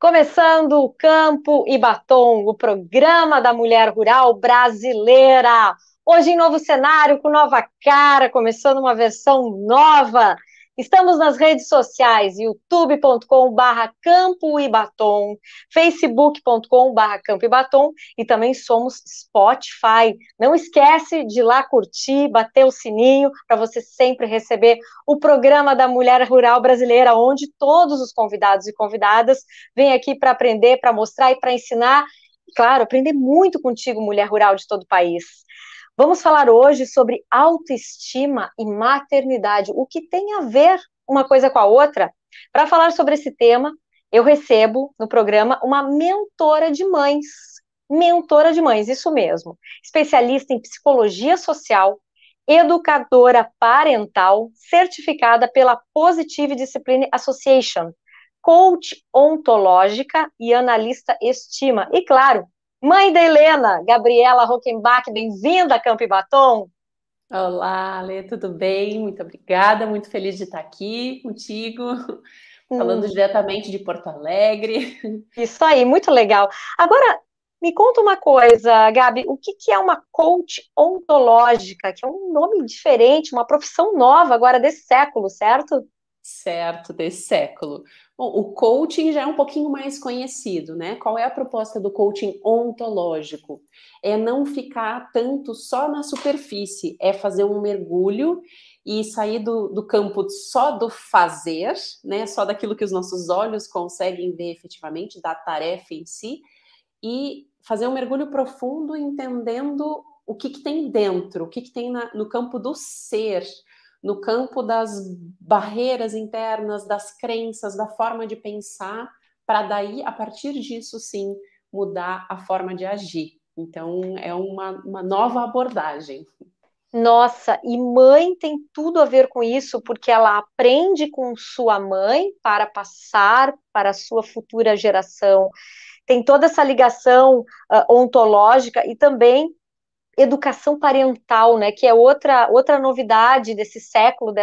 Começando o Campo e Batom, o programa da mulher rural brasileira. Hoje em novo cenário, com nova cara, começando uma versão nova. Estamos nas redes sociais, youtube.com/campoebatom, facebook.com/campoebatom e também somos Spotify. Não esquece de ir lá curtir, bater o sininho para você sempre receber o programa da Mulher Rural Brasileira, onde todos os convidados e convidadas vêm aqui para aprender, para mostrar e para ensinar. E, claro, aprender muito contigo, mulher rural de todo o país. Vamos falar hoje sobre autoestima e maternidade, o que tem a ver uma coisa com a outra. Para falar sobre esse tema, eu recebo no programa uma mentora de mães, isso mesmo, especialista em psicologia social, educadora parental, certificada pela Positive Discipline Association, coach ontológica e analista estima, e claro, mãe da Helena, Gabriela Rockenbach, bem-vinda a Campo e Batom. Olá, Lê, tudo bem? Muito obrigada, muito feliz de estar aqui contigo, falando diretamente de Porto Alegre. Isso aí, muito legal. Agora, me conta uma coisa, Gabi, o que é uma coach ontológica, que é um nome diferente, uma profissão nova agora desse século, certo? Certo, desse século. Bom, o coaching já é um pouquinho mais conhecido, né? Qual é a proposta do coaching ontológico? É não ficar tanto só na superfície, é fazer um mergulho e sair do campo só do fazer, né? Só daquilo que os nossos olhos conseguem ver efetivamente, da tarefa em si, e fazer um mergulho profundo entendendo o que tem dentro, o que tem no campo do ser, no campo das barreiras internas, das crenças, da forma de pensar, para daí, a partir disso, sim, mudar a forma de agir. Então, é uma nova abordagem. Nossa, e mãe tem tudo a ver com isso, porque ela aprende com sua mãe para passar para a sua futura geração. Tem toda essa ligação ontológica e também educação parental, né, que é outra novidade desse século,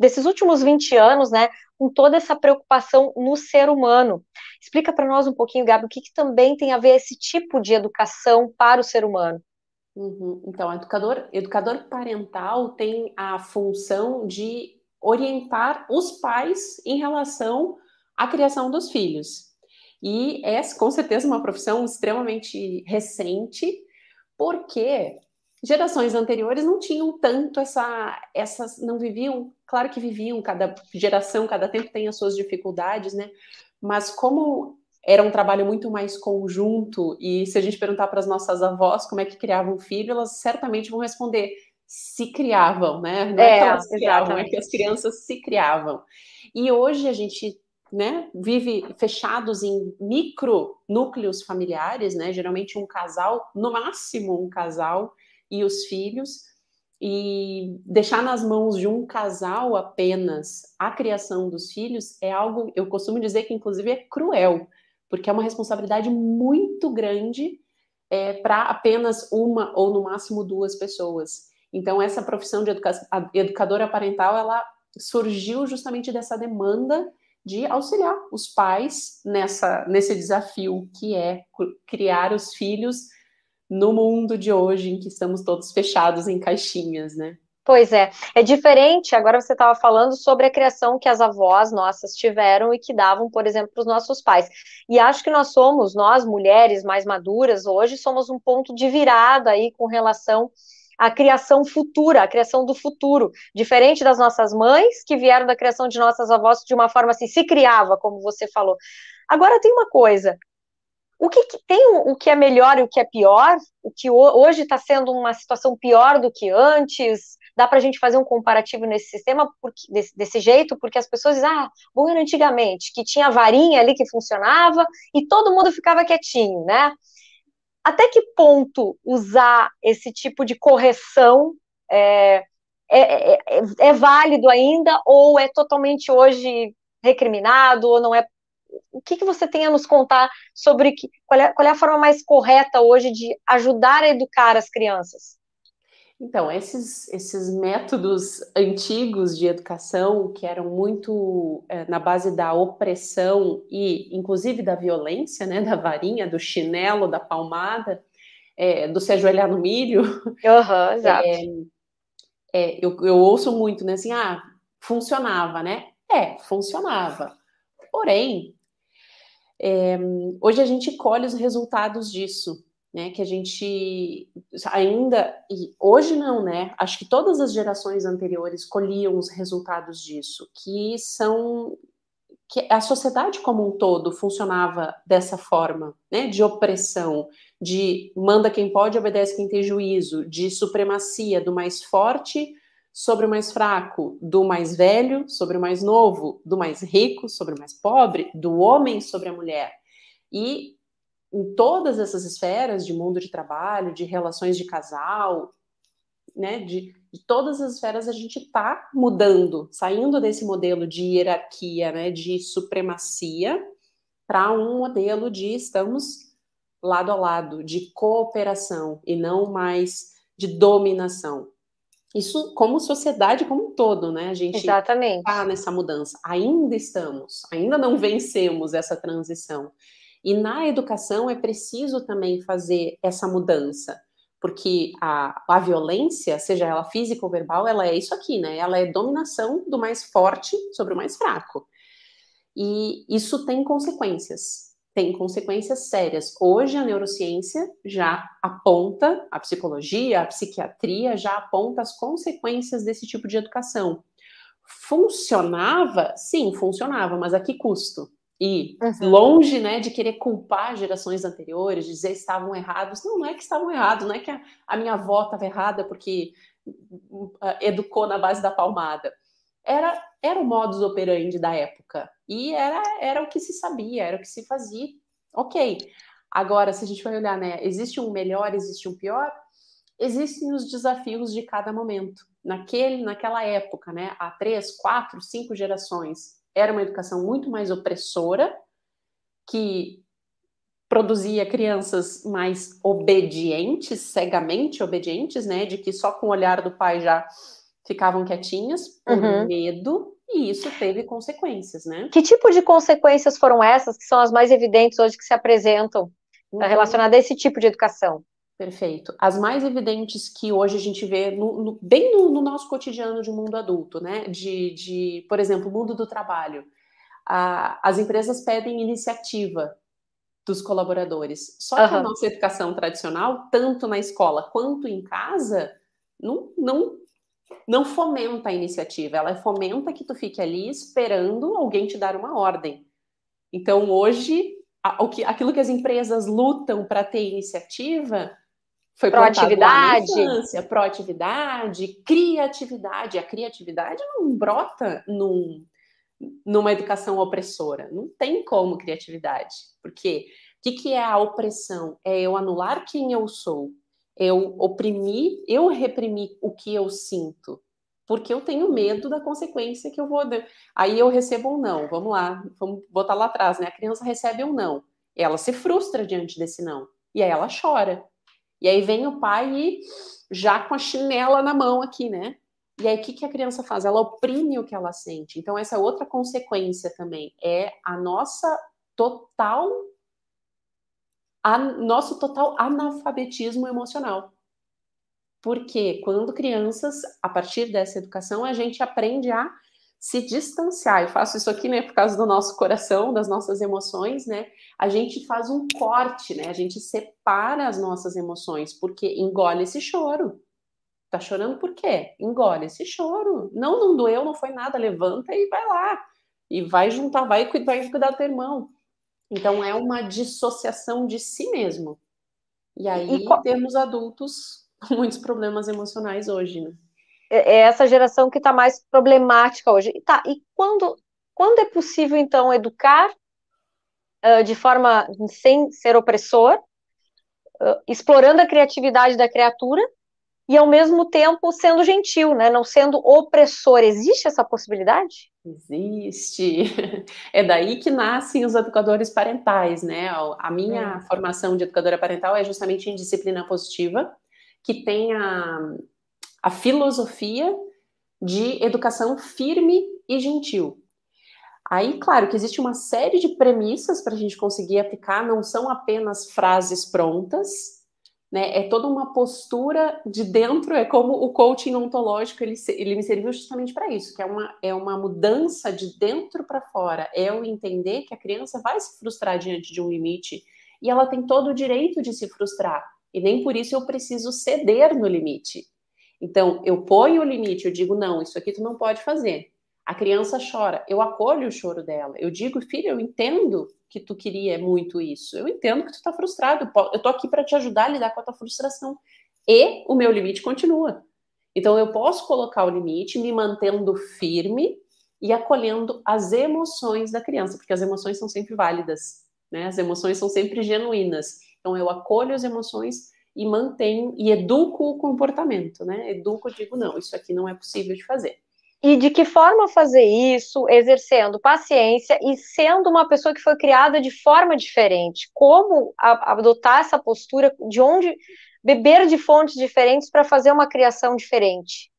desses últimos 20 anos, né, com toda essa preocupação no ser humano. Explica para nós um pouquinho, Gabi, o que também tem a ver esse tipo de educação para o ser humano. Então, educador parental tem a função de orientar os pais em relação à criação dos filhos. E é, com certeza, uma profissão extremamente recente, porque gerações anteriores não tinham tanto essas não viviam, claro que viviam, cada geração, cada tempo tem as suas dificuldades, né? Mas como era um trabalho muito mais conjunto, e se a gente perguntar para as nossas avós como é que criavam um filho, elas certamente vão responder, se criavam, né? Não é que elas criavam, é que as crianças se criavam. E hoje a gente, né, vive fechados em micro núcleos familiares, né, geralmente um casal, no máximo um casal e os filhos, e deixar nas mãos de um casal apenas a criação dos filhos é algo, eu costumo dizer que inclusive é cruel, porque é uma responsabilidade muito grande para apenas uma ou no máximo duas pessoas. Então essa profissão de educadora parental, ela surgiu justamente dessa demanda de auxiliar os pais nesse desafio que é criar os filhos no mundo de hoje, em que estamos todos fechados em caixinhas, né? Pois é. É diferente, agora você estava falando sobre a criação que as avós nossas tiveram e que davam, por exemplo, para os nossos pais. E acho que nós mulheres mais maduras, hoje somos um ponto de virada aí com relação a criação futura, a criação do futuro, diferente das nossas mães, que vieram da criação de nossas avós de uma forma assim, se criava, como você falou. Agora tem uma coisa, o que é melhor e o que é pior, o que hoje está sendo uma situação pior do que antes, dá para a gente fazer um comparativo nesse sistema desse jeito, porque as pessoas dizem, bom era antigamente, que tinha varinha ali que funcionava e todo mundo ficava quietinho, né? Até que ponto usar esse tipo de correção é válido ainda, ou é totalmente hoje recriminado, ou não é? O que você tem a nos contar sobre qual é a forma mais correta hoje de ajudar a educar as crianças? Então, esses métodos antigos de educação, que eram muito na base da opressão e, inclusive, da violência, né, da varinha, do chinelo, da palmada, do se ajoelhar no milho. Uhum, exato. Eu ouço muito, né, assim, funcionava, né? Funcionava. Porém, hoje a gente colhe os resultados disso. Né, que a gente ainda, e hoje não, né, acho que todas as gerações anteriores colhiam os resultados disso, que a sociedade como um todo funcionava dessa forma, né, de opressão, de manda quem pode, obedece quem tem juízo, de supremacia do mais forte sobre o mais fraco, do mais velho sobre o mais novo, do mais rico sobre o mais pobre, do homem sobre a mulher, e em todas essas esferas de mundo de trabalho, de relações de casal, né, de todas as esferas a gente está mudando, saindo desse modelo de hierarquia, né, de supremacia, para um modelo de estamos lado a lado, de cooperação e não mais de dominação. Isso como sociedade como um todo, né? A gente está nessa mudança. Ainda estamos, ainda não vencemos essa transição. E na educação é preciso também fazer essa mudança, porque a violência, seja ela física ou verbal, ela é isso aqui, né? Ela é dominação do mais forte sobre o mais fraco. E isso tem consequências sérias. Hoje a neurociência já aponta, a psicologia, a psiquiatria já aponta as consequências desse tipo de educação. Funcionava? Sim, funcionava, mas a que custo? E longe, né, de querer culpar gerações anteriores, dizer que estavam errados. Não é que estavam errados, não é que a minha avó estava errada porque educou na base da palmada. Era o modus operandi da época. E era o que se sabia, era o que se fazia. Ok. Agora, se a gente for olhar, né, existe um melhor, existe um pior, existem os desafios de cada momento. Naquela época, né, há 3, 4, 5 gerações, era uma educação muito mais opressora, que produzia crianças mais obedientes, cegamente obedientes, né? De que só com o olhar do pai já ficavam quietinhas, por medo, e isso teve consequências, né? Que tipo de consequências foram essas, que são as mais evidentes hoje que se apresentam, relacionadas a esse tipo de educação? Perfeito. As mais evidentes que hoje a gente vê bem no nosso cotidiano de mundo adulto, né? Por exemplo, mundo do trabalho. As empresas pedem iniciativa dos colaboradores. Só que a nossa educação tradicional, tanto na escola quanto em casa, não fomenta a iniciativa. Ela fomenta que tu fique ali esperando alguém te dar uma ordem. Então, hoje, aquilo que as empresas lutam para ter iniciativa... Foi proatividade, criatividade. A criatividade não brota numa educação opressora. Não tem como criatividade. Porque o que é a opressão? É eu anular quem eu sou. Eu reprimi o que eu sinto. Porque eu tenho medo da consequência que eu vou... Aí eu recebo ou não. Vamos lá, vamos botar lá atrás, né? A criança recebe ou não. Ela se frustra diante desse não. E aí ela chora. E aí vem o pai e já com a chinela na mão aqui, né? E aí o que a criança faz? Ela oprime o que ela sente. Então essa é outra consequência também. É nosso total analfabetismo emocional. Porque quando crianças, a partir dessa educação, a gente aprende a se distanciar. Eu faço isso aqui, né, por causa do nosso coração, das nossas emoções, né? A gente faz um corte, né? A gente separa as nossas emoções, porque engole esse choro. Tá chorando por quê? Engole esse choro. Não doeu, não foi nada. Levanta e vai lá. E vai juntar, vai cuidar do teu irmão. Então é uma dissociação de si mesmo. E aí temos adultos com muitos problemas emocionais hoje, né? É essa geração que está mais problemática hoje. Tá, e quando é possível, então, educar de forma sem ser opressor, explorando a criatividade da criatura e, ao mesmo tempo, sendo gentil, né? Não sendo opressor. Existe essa possibilidade? Existe. É daí que nascem os educadores parentais, né? A minha formação de educadora parental é justamente em disciplina positiva, que tem a a filosofia de educação firme e gentil. Aí, claro, que existe uma série de premissas para a gente conseguir aplicar, não são apenas frases prontas, né? É toda uma postura de dentro, é como o coaching ontológico, ele me serviu justamente para isso, que é uma mudança de dentro para fora, é eu entender que a criança vai se frustrar diante de um limite e ela tem todo o direito de se frustrar, e nem por isso eu preciso ceder no limite. Então, eu ponho o limite, eu digo, não, isso aqui tu não pode fazer. A criança chora, eu acolho o choro dela. Eu digo, filho, eu entendo que tu queria muito isso. Eu entendo que tu tá frustrado. Eu tô aqui para te ajudar a lidar com a tua frustração. E o meu limite continua. Então, eu posso colocar o limite, me mantendo firme e acolhendo as emoções da criança, porque as emoções são sempre válidas, né? As emoções são sempre genuínas. Então, eu acolho as emoções e mantenho, e educo o comportamento, né? Educo, eu digo, não, isso aqui não é possível de fazer. E de que forma fazer isso, exercendo paciência e sendo uma pessoa que foi criada de forma diferente? Como adotar essa postura, de onde beber de fontes diferentes para fazer uma criação diferente?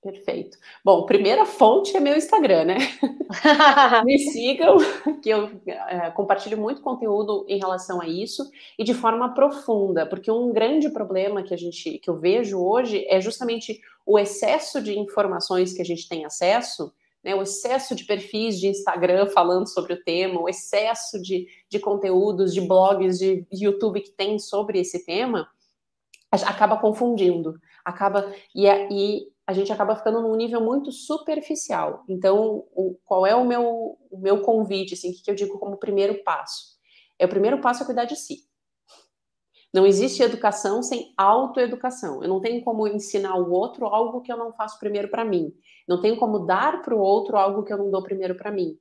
Perfeito. Bom, primeira fonte é meu Instagram, né? Me sigam, que eu compartilho muito conteúdo em relação a isso e de forma profunda, porque um grande problema que eu vejo hoje é justamente o excesso de informações que a gente tem acesso, né? O excesso de perfis de Instagram falando sobre o tema, o excesso de conteúdos, de blogs, de YouTube que tem sobre esse tema, acaba confundindo, a gente acaba ficando num nível muito superficial. Então, qual é o meu convite, assim, que eu digo como primeiro passo? O primeiro passo é cuidar de si. Não existe educação sem autoeducação. Eu não tenho como ensinar o outro algo que eu não faço primeiro para mim. Não tenho como dar para o outro algo que eu não dou primeiro para mim.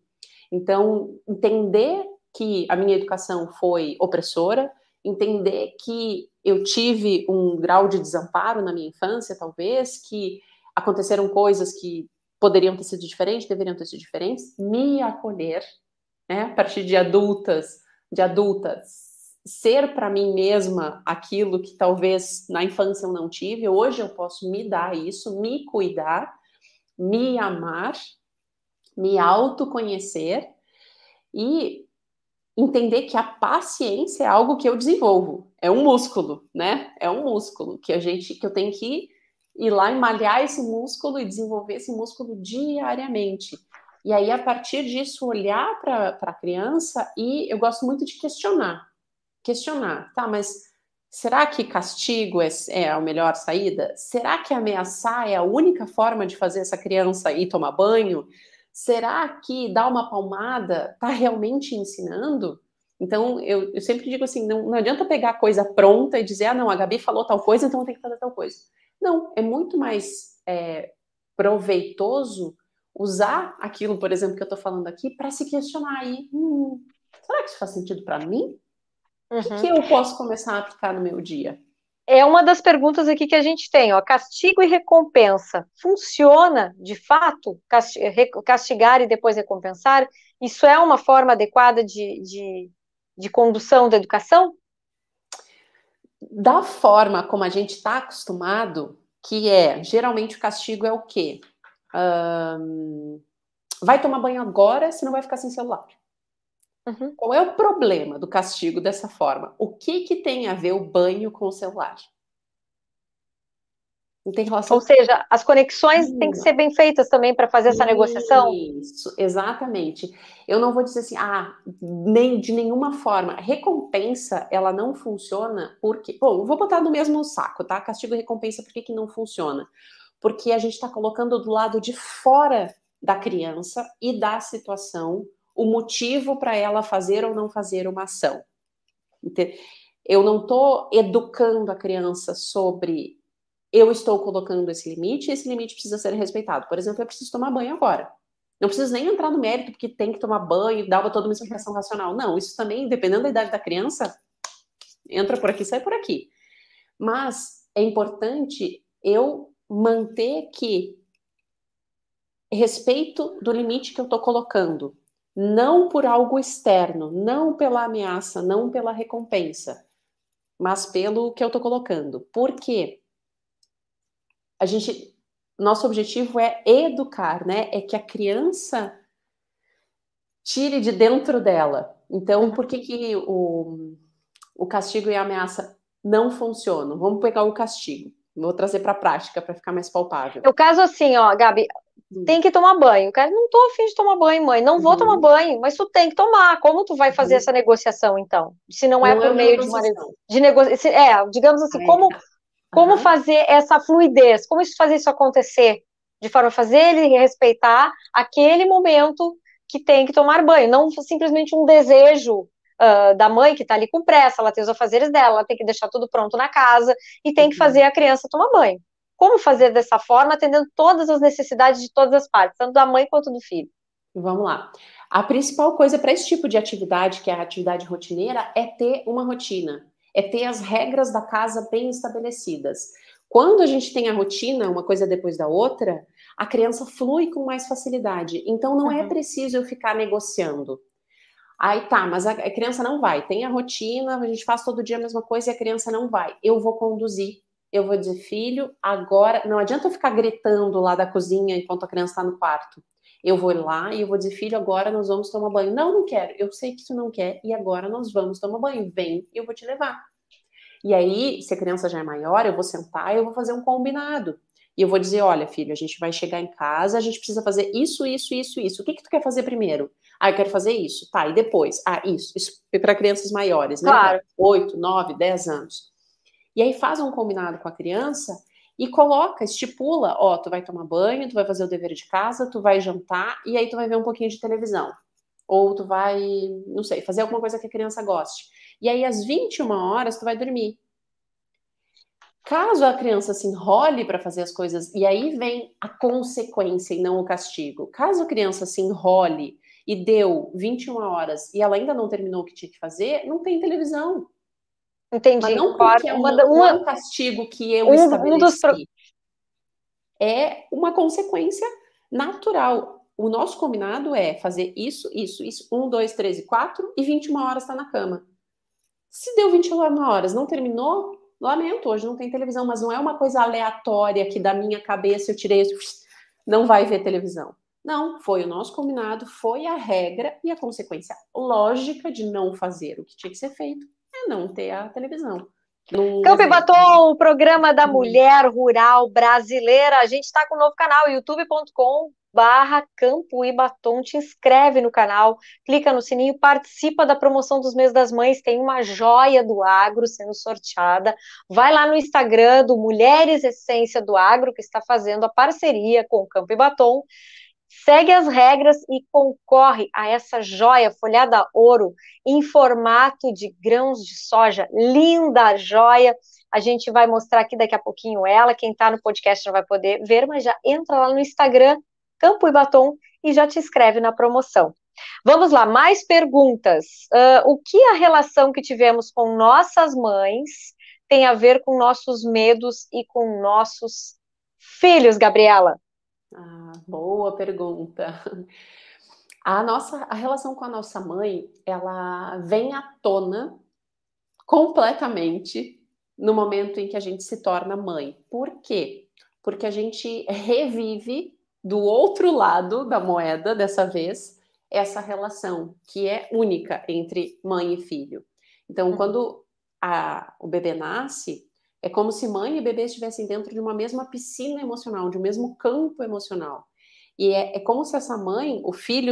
Então, entender que a minha educação foi opressora, entender que eu tive um grau de desamparo na minha infância, talvez, que aconteceram coisas que poderiam ter sido diferentes, deveriam ter sido diferentes, me acolher, né, a partir de adultas, ser para mim mesma aquilo que talvez na infância eu não tive, hoje eu posso me dar isso, me cuidar, me amar, me autoconhecer e entender que a paciência é algo que eu desenvolvo, é um músculo, né? É um músculo que eu tenho que ir lá e malhar esse músculo e desenvolver esse músculo diariamente. E aí, a partir disso, olhar para a criança e eu gosto muito de questionar. Questionar, tá, mas será que castigo é a melhor saída? Será que ameaçar é a única forma de fazer essa criança ir tomar banho? Será que dar uma palmada tá realmente ensinando? Então, eu sempre digo assim, não adianta pegar coisa pronta e dizer, ah, não, a Gabi falou tal coisa, então eu tenho que fazer tal coisa. Não, é muito mais proveitoso usar aquilo, por exemplo, que eu tô falando aqui, para se questionar aí, será que isso faz sentido para mim? Uhum. O que eu posso começar a aplicar no meu dia? É uma das perguntas aqui que a gente tem, ó, castigo e recompensa, funciona de fato castigar e depois recompensar? Isso é uma forma adequada de condução da educação? Da forma como a gente está acostumado, que é, geralmente o castigo é o quê? Vai tomar banho agora, senão vai ficar sem celular. Uhum. Qual é o problema do castigo dessa forma? O que tem a ver o banho com o celular? Não tem relação. Ou seja, as conexões têm que ser bem feitas também para fazer essa negociação? Isso, exatamente. Eu não vou dizer assim, nem de nenhuma forma. Recompensa, ela não funciona porque... Bom, eu vou botar no mesmo saco, tá? Castigo e recompensa, por que não funciona? Porque a gente está colocando do lado de fora da criança e da situação o motivo para ela fazer ou não fazer uma ação. Eu não estou educando a criança sobre eu estou colocando esse limite e esse limite precisa ser respeitado. Por exemplo, eu preciso tomar banho agora. Não preciso nem entrar no mérito porque tem que tomar banho, dá toda uma explicação racional. Não, isso também, dependendo da idade da criança, entra por aqui, sai por aqui. Mas é importante eu manter que respeito do limite que eu estou colocando. Não por algo externo, não pela ameaça, não pela recompensa, mas pelo que eu estou colocando. Por quê? Nosso objetivo é educar, né? É que a criança tire de dentro dela. Então, por que que o castigo e a ameaça não funcionam? Vamos pegar o castigo. Vou trazer para a prática, para ficar mais palpável. O caso assim, ó, Gabi, tem que tomar banho. Cara, não tô afim de tomar banho, mãe. Não vou tomar banho, mas tu tem que tomar. Como tu vai fazer essa negociação, então? Se não é por meio de uma negociação. É, digamos assim, como fazer essa fluidez? Como fazer isso acontecer? De forma a fazer ele respeitar aquele momento que tem que tomar banho. Não simplesmente um desejo da mãe que tá ali com pressa, ela tem os afazeres dela, ela tem que deixar tudo pronto na casa e tem que fazer a criança tomar banho. Como fazer dessa forma, atendendo todas as necessidades de todas as partes, tanto da mãe quanto do filho? Vamos lá. A principal coisa para esse tipo de atividade, que é a atividade rotineira, é ter uma rotina. É ter as regras da casa bem estabelecidas. Quando a gente tem a rotina, uma coisa depois da outra, a criança flui com mais facilidade. Então, não é preciso eu ficar negociando. Aí tá, mas a criança não vai. Tem a rotina, a gente faz todo dia a mesma coisa e a criança não vai. Eu vou conduzir. Eu vou dizer, filho, agora... Não adianta eu ficar gritando lá da cozinha enquanto a criança está no quarto. Eu vou lá e eu vou dizer, filho, agora nós vamos tomar banho. Não, não quero. Eu sei que tu não quer e agora nós vamos tomar banho. Vem, eu vou te levar. E aí, se a criança já é maior, eu vou sentar e eu vou fazer um combinado. E eu vou dizer, olha, filho, a gente vai chegar em casa, a gente precisa fazer isso, isso, isso, isso. O que que tu quer fazer primeiro? Ah, eu quero fazer isso. Tá, e depois? Ah, isso. Isso para crianças maiores, né? Claro. 8, 9, 10 anos. E aí faz um combinado com a criança e coloca, estipula, ó, tu vai tomar banho, tu vai fazer o dever de casa, tu vai jantar e aí tu vai ver um pouquinho de televisão. Ou tu vai, não sei, fazer alguma coisa que a criança goste. E aí às 21 horas tu vai dormir. Caso a criança se enrole para fazer as coisas, e aí vem a consequência e não o castigo. Caso a criança se enrole e deu 21 horas e ela ainda não terminou o que tinha que fazer, não tem televisão. Entendi. Mas não porque é um castigo que eu estabeleci. É uma consequência natural. O nosso combinado é fazer isso, isso, isso. 1, 2, 3 e 4 e 21 horas está na cama. Se deu 21 horas, não terminou, lamento, hoje não tem televisão. Mas não é uma coisa aleatória que da minha cabeça eu tirei, não vai ver televisão. Não, foi o nosso combinado, foi a regra e a consequência lógica de não fazer o que tinha que ser feito. Não ter a televisão. Campo e Batom, o programa da mulher rural brasileira. A gente está com um novo canal, youtube.com/Campo e Batom. Te inscreve no canal, clica no sininho, participa da promoção dos Meses das Mães. Tem uma joia do agro sendo sorteada. Vai lá no Instagram do Mulheres Essência do Agro, que está fazendo a parceria com o Campo e Batom. Segue as regras e concorre a essa joia folhada ouro em formato de grãos de soja. Linda joia! A gente vai mostrar aqui daqui a pouquinho ela. Quem está no podcast não vai poder ver, mas já entra lá no Instagram, Campo e Batom, e já te inscreve na promoção. Vamos lá, mais perguntas. O que a relação que tivemos com nossas mães tem a ver com nossos medos e com nossos filhos, Gabriela? Ah, boa pergunta. A relação com a nossa mãe, ela vem à tona completamente no momento em que a gente se torna mãe. Por quê? Porque a gente revive do outro lado da moeda, dessa vez, essa relação que é única entre mãe e filho. Então, quando o bebê nasce, é como se mãe e bebê estivessem dentro de uma mesma piscina emocional, de um mesmo campo emocional. E é como se essa mãe, o filho...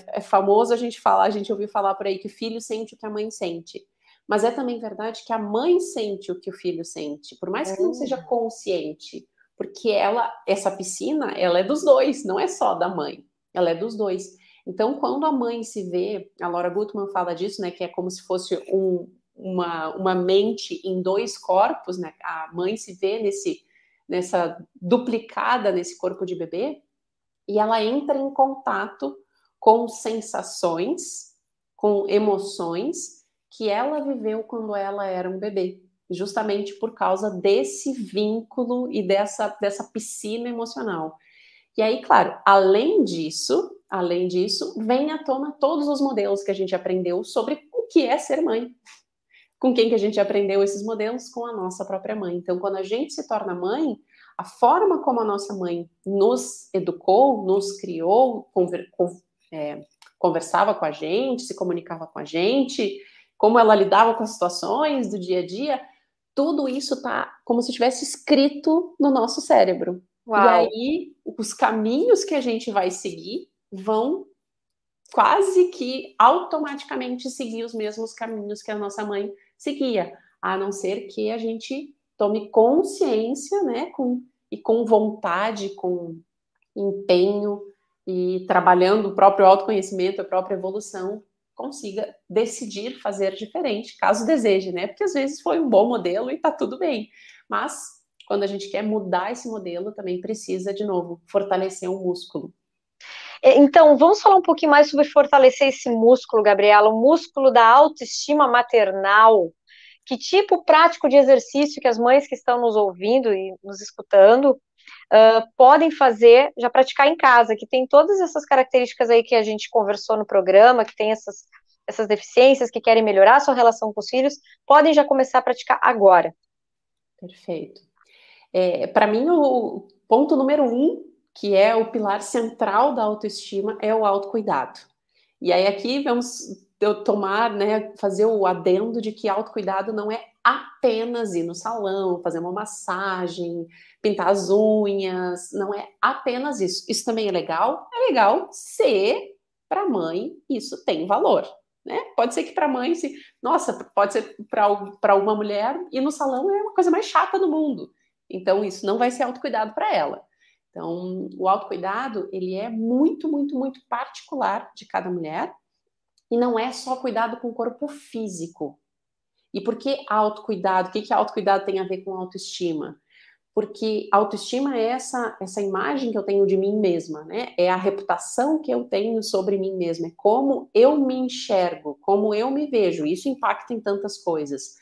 É famoso a gente ouviu falar por aí que o filho sente o que a mãe sente. Mas é também verdade que a mãe sente o que o filho sente, por mais que não seja consciente. Porque essa piscina, ela é dos dois, não é só da mãe. Ela é dos dois. Então, quando a mãe se vê... A Laura Gutman fala disso, né? Que é como se fosse uma mente em dois corpos, né? A mãe se vê nessa duplicada nesse corpo de bebê e ela entra em contato com sensações, com emoções que ela viveu quando ela era um bebê, justamente por causa desse vínculo e dessa piscina emocional. E aí, claro, além disso, vem à tona todos os modelos que a gente aprendeu sobre o que é ser mãe. Com quem que a gente aprendeu esses modelos? Com a nossa própria mãe. Então, quando a gente se torna mãe, a a forma como a nossa mãe nos educou, nos criou, conversava com a gente, se comunicava com a gente, como ela lidava com as situações do dia a dia, tudo isso tá como se estivesse escrito no nosso cérebro. Uau. E aí, os caminhos que a gente vai seguir vão quase que automaticamente seguir os mesmos caminhos que a nossa mãe seguia, a não ser que a gente tome consciência, né, com vontade, com empenho, e trabalhando o próprio autoconhecimento, a própria evolução, consiga decidir fazer diferente, caso deseje, né? Porque às vezes foi um bom modelo e tá tudo bem. Mas quando a gente quer mudar esse modelo, também precisa, de novo, fortalecer o músculo. Então, vamos falar um pouquinho mais sobre fortalecer esse músculo, Gabriela, o músculo da autoestima maternal. Que tipo prático de exercício que as mães que estão nos ouvindo e nos escutando podem fazer, já praticar em casa, que tem todas essas características aí que a gente conversou no programa, que tem essas deficiências, que querem melhorar a sua relação com os filhos, podem já começar a praticar agora. Perfeito. Para mim, o ponto número 1, que é o pilar central da autoestima, é o autocuidado. E aí aqui vamos... eu tomar, né, fazer o adendo de que autocuidado não é apenas ir no salão, fazer uma massagem, pintar as unhas, não é apenas isso. Isso também é legal se para a mãe isso tem valor, né? Pode ser que para a mãe, pode ser para uma mulher ir no salão é uma coisa mais chata do mundo. Então isso não vai ser autocuidado para ela. Então o autocuidado, ele é muito, muito, muito particular de cada mulher. E não é só cuidado com o corpo físico. E por que autocuidado? O que que autocuidado tem a ver com autoestima? Porque autoestima é essa imagem que eu tenho de mim mesma, né? É a reputação que eu tenho sobre mim mesma. É como eu me enxergo, como eu me vejo. Isso impacta em tantas coisas.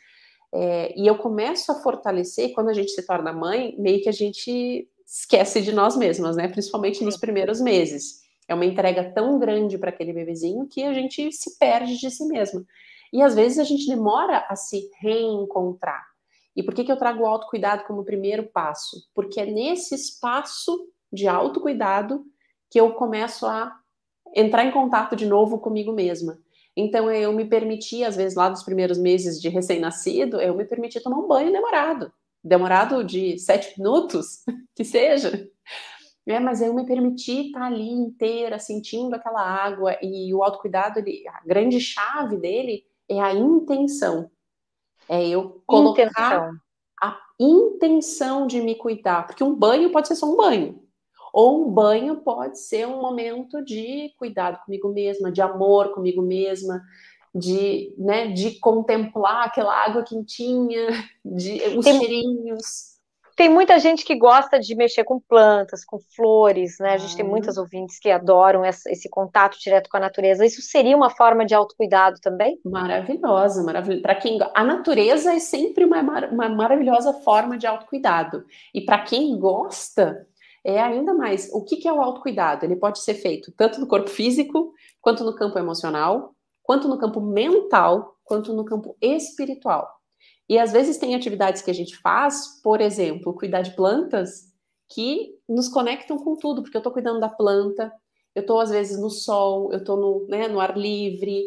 E eu começo a fortalecer, quando a gente se torna mãe, meio que a gente esquece de nós mesmas, né? Principalmente nos primeiros meses. É uma entrega tão grande para aquele bebezinho que a gente se perde de si mesma. E às vezes a gente demora a se reencontrar. E por que que eu trago o autocuidado como primeiro passo? Porque é nesse espaço de autocuidado que eu começo a entrar em contato de novo comigo mesma. Então eu me permiti, às vezes lá nos primeiros meses de recém-nascido, eu me permiti tomar um banho demorado. Demorado de 7 minutos, que seja... mas eu me permiti estar ali inteira, sentindo aquela água, e o autocuidado, a grande chave dele é a intenção. É eu colocar a intenção de me cuidar, porque um banho pode ser só um banho, ou um banho pode ser um momento de cuidado comigo mesma, de amor comigo mesma, de, né, de contemplar aquela água quentinha, os cheirinhos... Tem muita gente que gosta de mexer com plantas, com flores, né? A gente tem muitas ouvintes que adoram esse contato direto com a natureza. Isso seria uma forma de autocuidado também? Maravilhosa, maravilhosa. Para quem a natureza é sempre uma maravilhosa forma de autocuidado. E para quem gosta, é ainda mais. O que é o autocuidado? Ele pode ser feito tanto no corpo físico, quanto no campo emocional, quanto no campo mental, quanto no campo espiritual. E às vezes tem atividades que a gente faz, por exemplo, cuidar de plantas, que nos conectam com tudo, porque eu tô cuidando da planta, eu tô às vezes no sol, eu tô no ar livre,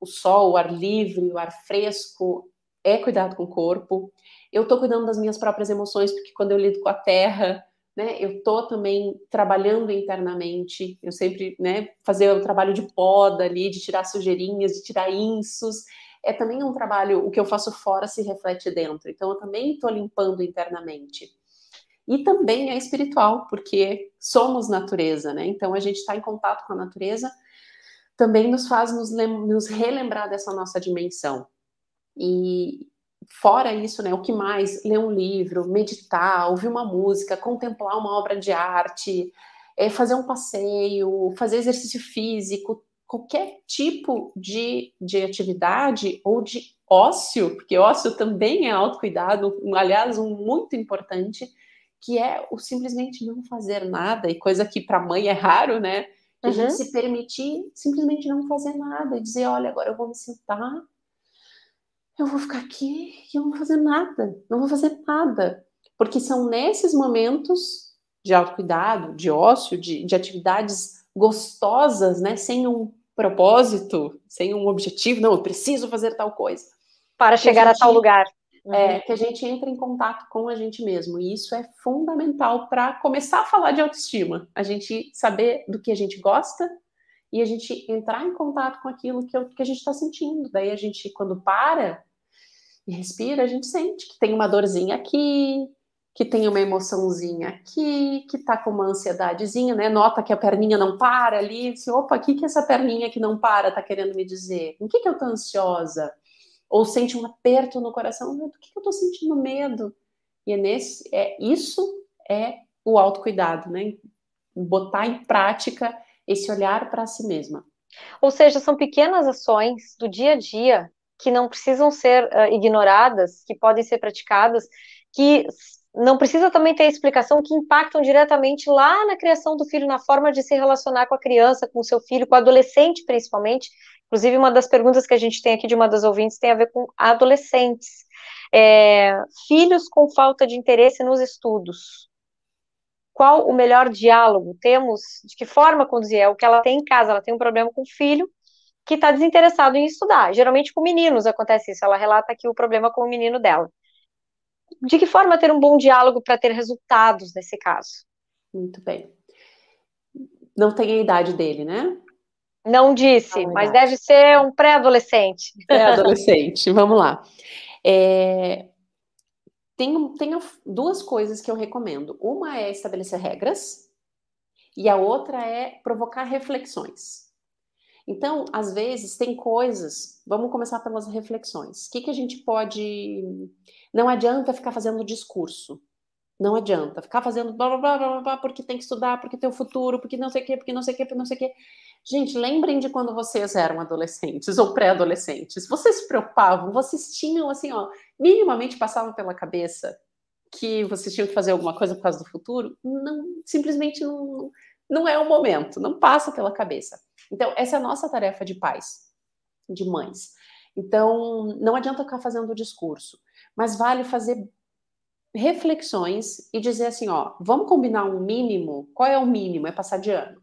o sol, o ar livre, o ar fresco, é cuidado com o corpo. Eu tô cuidando das minhas próprias emoções, porque quando eu lido com a terra, né, eu tô também trabalhando internamente, eu sempre, né, fazer o trabalho de poda ali, de tirar sujeirinhas, de tirar insos. É também um trabalho, o que eu faço fora se reflete dentro. Então, eu também estou limpando internamente. E também é espiritual, porque somos natureza, né? Então, a gente está em contato com a natureza, também nos faz nos relembrar dessa nossa dimensão. E fora isso, né? O que mais? Ler um livro, meditar, ouvir uma música, contemplar uma obra de arte, fazer um passeio, fazer exercício físico, qualquer tipo de atividade ou de ócio, porque ócio também é autocuidado, aliás, muito importante, que é o simplesmente não fazer nada, e coisa que para mãe é raro, né? A gente se permitir simplesmente não fazer nada e dizer, olha, agora eu vou me sentar, eu vou ficar aqui e eu não vou fazer nada, Porque são nesses momentos de autocuidado, de ócio, de atividades gostosas, né? Sem um propósito, sem um objetivo. Não, eu preciso fazer tal coisa. Para chegar a tal lugar. Que a gente entra em contato com a gente mesmo. E isso é fundamental para começar a falar de autoestima. A gente saber do que a gente gosta e a gente entrar em contato com aquilo que a gente está sentindo. Daí a gente, quando para e respira, a gente sente que tem uma dorzinha aqui, que tem uma emoçãozinha aqui, que tá com uma ansiedadezinha, né? Nota que a perninha não para ali. Assim, opa, o que que essa perninha que não para tá querendo me dizer? Em que eu tô ansiosa? Ou sente um aperto no coração, do que eu tô sentindo medo? E isso é o autocuidado, né? Botar em prática esse olhar para si mesma. Ou seja, são pequenas ações do dia a dia que não precisam ser ignoradas, que podem ser praticadas, que não precisa também ter explicação, que impactam diretamente lá na criação do filho, na forma de se relacionar com a criança, com o seu filho, com o adolescente principalmente. Inclusive, uma das perguntas que a gente tem aqui de uma das ouvintes tem a ver com adolescentes. Filhos com falta de interesse nos estudos. Qual o melhor diálogo? Temos, de que forma conduzir? É o que ela tem em casa, ela tem um problema com o filho que está desinteressado em estudar. Geralmente com meninos acontece isso, ela relata aqui o problema com o menino dela. De que forma ter um bom diálogo para ter resultados nesse caso? Muito bem. Não tem a idade dele, né? Não disse, mas deve ser um pré-adolescente. Pré-adolescente, vamos lá. Tem duas coisas que eu recomendo. Uma é estabelecer regras e a outra é provocar reflexões. Então, às vezes, tem coisas... Vamos começar pelas reflexões. O que a gente pode... Não adianta ficar fazendo discurso. Não adianta ficar fazendo blá, blá, blá, blá, blá, porque tem que estudar, porque tem o futuro, porque não sei o quê, porque não sei o quê, porque não sei o quê. Gente, lembrem de quando vocês eram adolescentes ou pré-adolescentes. Vocês se preocupavam, vocês tinham, assim, ó... Minimamente passavam pela cabeça que vocês tinham que fazer alguma coisa por causa do futuro? Não, simplesmente não é o momento. Não passa pela cabeça. Então, essa é a nossa tarefa de pais, de mães. Então, não adianta ficar fazendo o discurso, mas vale fazer reflexões e dizer assim, ó, vamos combinar um mínimo? Qual é o mínimo? É passar de ano.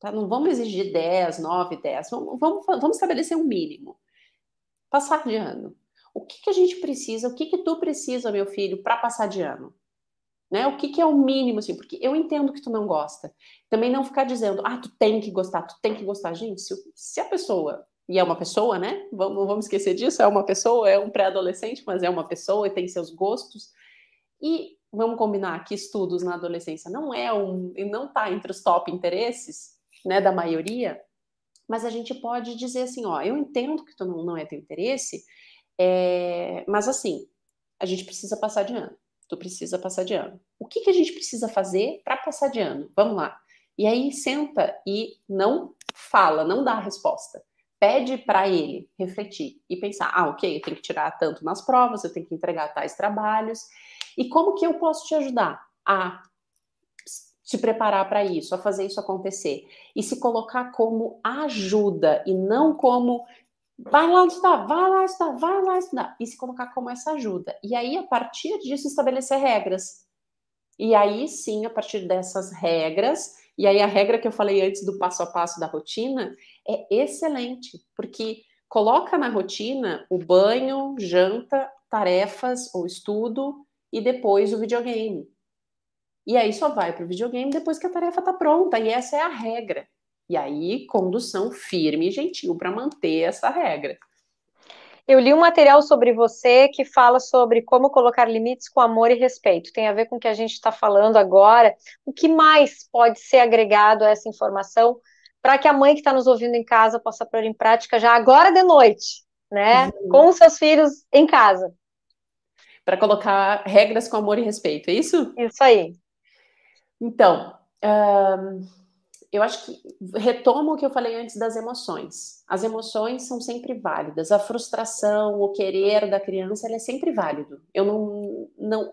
Tá? Não vamos exigir 10, 9, 10. Vamos estabelecer um mínimo. Passar de ano. O que a gente precisa? O que tu precisa, meu filho, para passar de ano? Né? O que é o mínimo, assim, porque eu entendo que tu não gosta. Também não ficar dizendo, tu tem que gostar, tu tem que gostar. Gente, se a pessoa, e é uma pessoa, né? Vamos esquecer disso, é uma pessoa, é um pré-adolescente, mas é uma pessoa e tem seus gostos. E vamos combinar que estudos na adolescência não tá entre os top interesses, né, da maioria, mas a gente pode dizer assim, ó, eu entendo que tu não é teu interesse, mas assim, a gente precisa passar de ano. Tu precisa passar de ano. O que a gente precisa fazer para passar de ano? Vamos lá. E aí senta e não fala, não dá a resposta. Pede para ele refletir e pensar, ok, eu tenho que tirar tanto nas provas, eu tenho que entregar tais trabalhos. E como que eu posso te ajudar a se preparar para isso, a fazer isso acontecer? E se colocar como ajuda e não como... Vai lá estudar, vai lá estudar, vai lá estudar. E se colocar como essa ajuda. E aí, a partir disso, estabelecer regras. E aí, sim, a partir dessas regras, e aí a regra que eu falei antes do passo a passo da rotina, é excelente, porque coloca na rotina o banho, janta, tarefas ou estudo, e depois o videogame. E aí só vai para o videogame depois que a tarefa está pronta, e essa é a regra. E aí, condução firme e gentil para manter essa regra. Eu li um material sobre você que fala sobre como colocar limites com amor e respeito. Tem a ver com o que a gente está falando agora. O que mais pode ser agregado a essa informação para que a mãe que está nos ouvindo em casa possa pôr em prática já agora de noite, né? Com seus filhos em casa. Para colocar regras com amor e respeito, é isso? Isso aí. Então... Eu acho que retomo o que eu falei antes das emoções. As emoções são sempre válidas. A frustração, o querer da criança, ela é sempre válido. Eu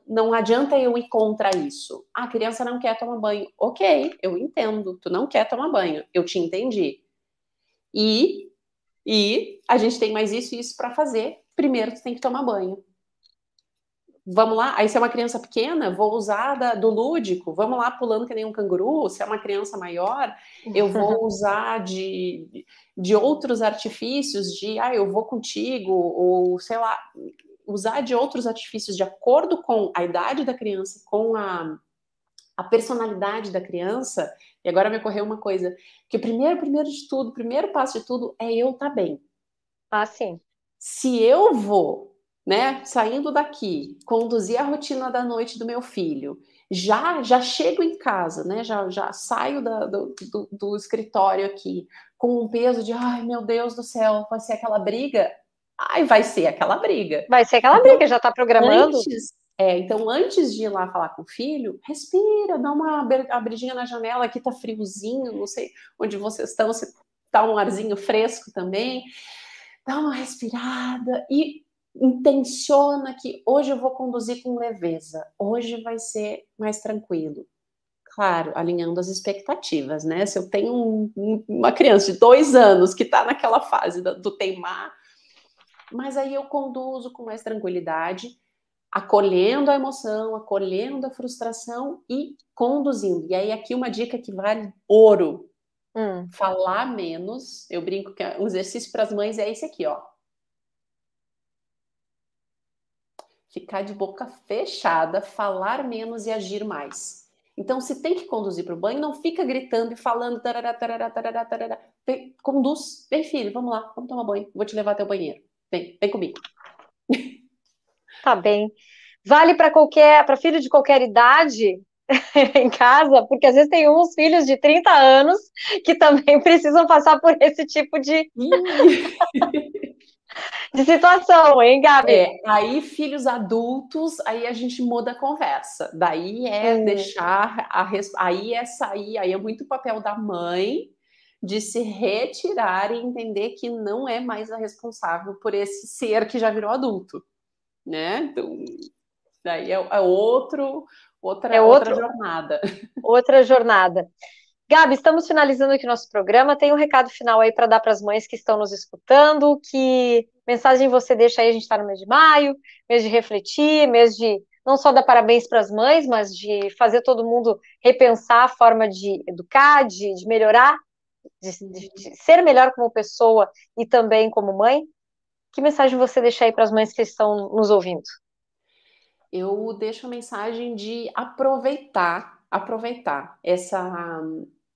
não adianta eu ir contra isso. A criança não quer tomar banho. Ok, eu entendo. Tu não quer tomar banho. Eu te entendi. E a gente tem mais isso e isso para fazer. Primeiro, tu tem que tomar banho. vamos lá, aí se é uma criança pequena, vou usar do lúdico, vamos lá pulando que nem um canguru, se é uma criança maior, eu vou usar de outros artifícios, eu vou contigo, ou sei lá, usar de outros artifícios de acordo com a idade da criança, com a personalidade da criança. E agora me ocorreu uma coisa, que o primeiro passo de tudo é eu estar bem. Ah, sim. Se eu vou, né, saindo daqui, conduzir a rotina da noite do meu filho, já chego em casa, né, já saio do escritório aqui, com um peso de, ai, meu Deus do céu, vai ser aquela briga? Ai, vai ser aquela briga. Vai ser aquela briga, já tá programando. Então, antes de ir lá falar com o filho, respira, dá uma abridinha na janela, aqui tá friozinho, não sei onde vocês estão, se tá um arzinho fresco também. Dá uma respirada e intenciona que hoje eu vou conduzir com leveza, hoje vai ser mais tranquilo. Claro, alinhando as expectativas, né? Se eu tenho uma criança de 2 anos que tá naquela fase do teimar, mas aí eu conduzo com mais tranquilidade, acolhendo a emoção, acolhendo a frustração e conduzindo. E aí aqui uma dica que vale ouro. Falar menos. Eu brinco que o exercício para as mães é esse aqui, ó. Ficar de boca fechada, falar menos e agir mais. Então, se tem que conduzir para o banho, não fica gritando e falando. Tarará, tarará, tarará, tarará. Conduz. Vem, filho, vamos lá, vamos tomar banho. Vou te levar até o banheiro. Vem comigo. Tá bem. Vale para filho de qualquer idade em casa, porque às vezes tem uns filhos de 30 anos que também precisam passar por esse tipo de situação, hein, Gabi? Aí filhos adultos, aí a gente muda a conversa. Daí é deixar aí é sair, aí é muito o papel da mãe de se retirar e entender que não é mais a responsável por esse ser que já virou adulto, né? Então, daí é outra jornada. Outra jornada. Gabi, estamos finalizando aqui o nosso programa. Tem um recado final aí para dar para as mães que estão nos escutando. Que mensagem você deixa aí? A gente está no mês de maio, mês de refletir, mês de não só dar parabéns para as mães, mas de fazer todo mundo repensar a forma de educar, de melhorar, de ser melhor como pessoa e também como mãe. Que mensagem você deixa aí para as mães que estão nos ouvindo? Eu deixo a mensagem de aproveitar essa...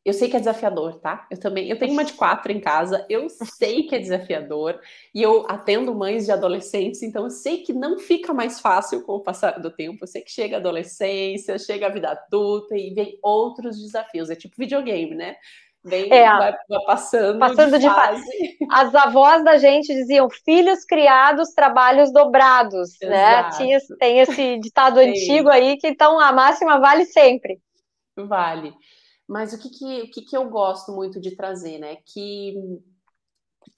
Eu sei que é desafiador, tá? Eu tenho uma de 4 em casa, eu sei que é desafiador, e eu atendo mães de adolescentes, então eu sei que não fica mais fácil com o passar do tempo, eu sei que chega a adolescência, chega a vida adulta e vem outros desafios, é tipo videogame, né? Vai passando de fase. As avós da gente diziam filhos criados, trabalhos dobrados, exato, né? Tem esse ditado antigo aí, que então a máxima vale sempre. Vale. Mas o que eu gosto muito de trazer, né? Que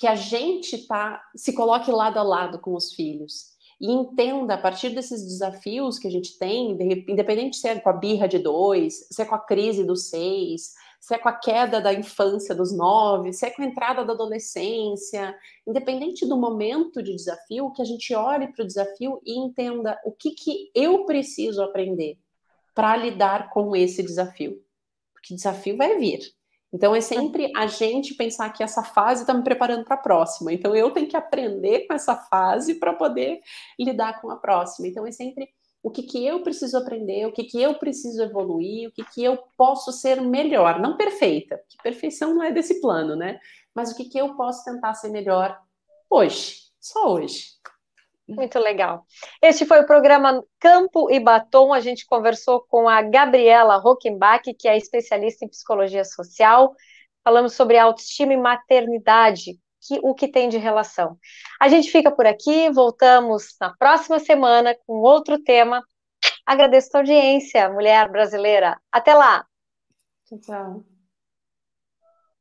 a gente se coloque lado a lado com os filhos. E entenda, a partir desses desafios que a gente tem, independente se é com a birra de 2, se é com a crise dos 6, se é com a queda da infância dos 9, se é com a entrada da adolescência, independente do momento de desafio, que a gente olhe para o desafio e entenda o que eu preciso aprender para lidar com esse desafio. Porque desafio vai vir. Então é sempre a gente pensar que essa fase está me preparando para a próxima. Então eu tenho que aprender com essa fase para poder lidar com a próxima. Então é sempre... O que eu preciso aprender, o que eu preciso evoluir, o que eu posso ser melhor, não perfeita, porque perfeição não é desse plano, né? Mas o que eu posso tentar ser melhor hoje, só hoje. Muito legal. Este foi o programa Campo e Batom, a gente conversou com a Gabriela Rockenbach, que é especialista em psicologia social, falamos sobre autoestima e maternidade, o que tem de relação. A gente fica por aqui, voltamos na próxima semana com outro tema. Agradeço a audiência, mulher brasileira. Até lá! Tchau, tchau.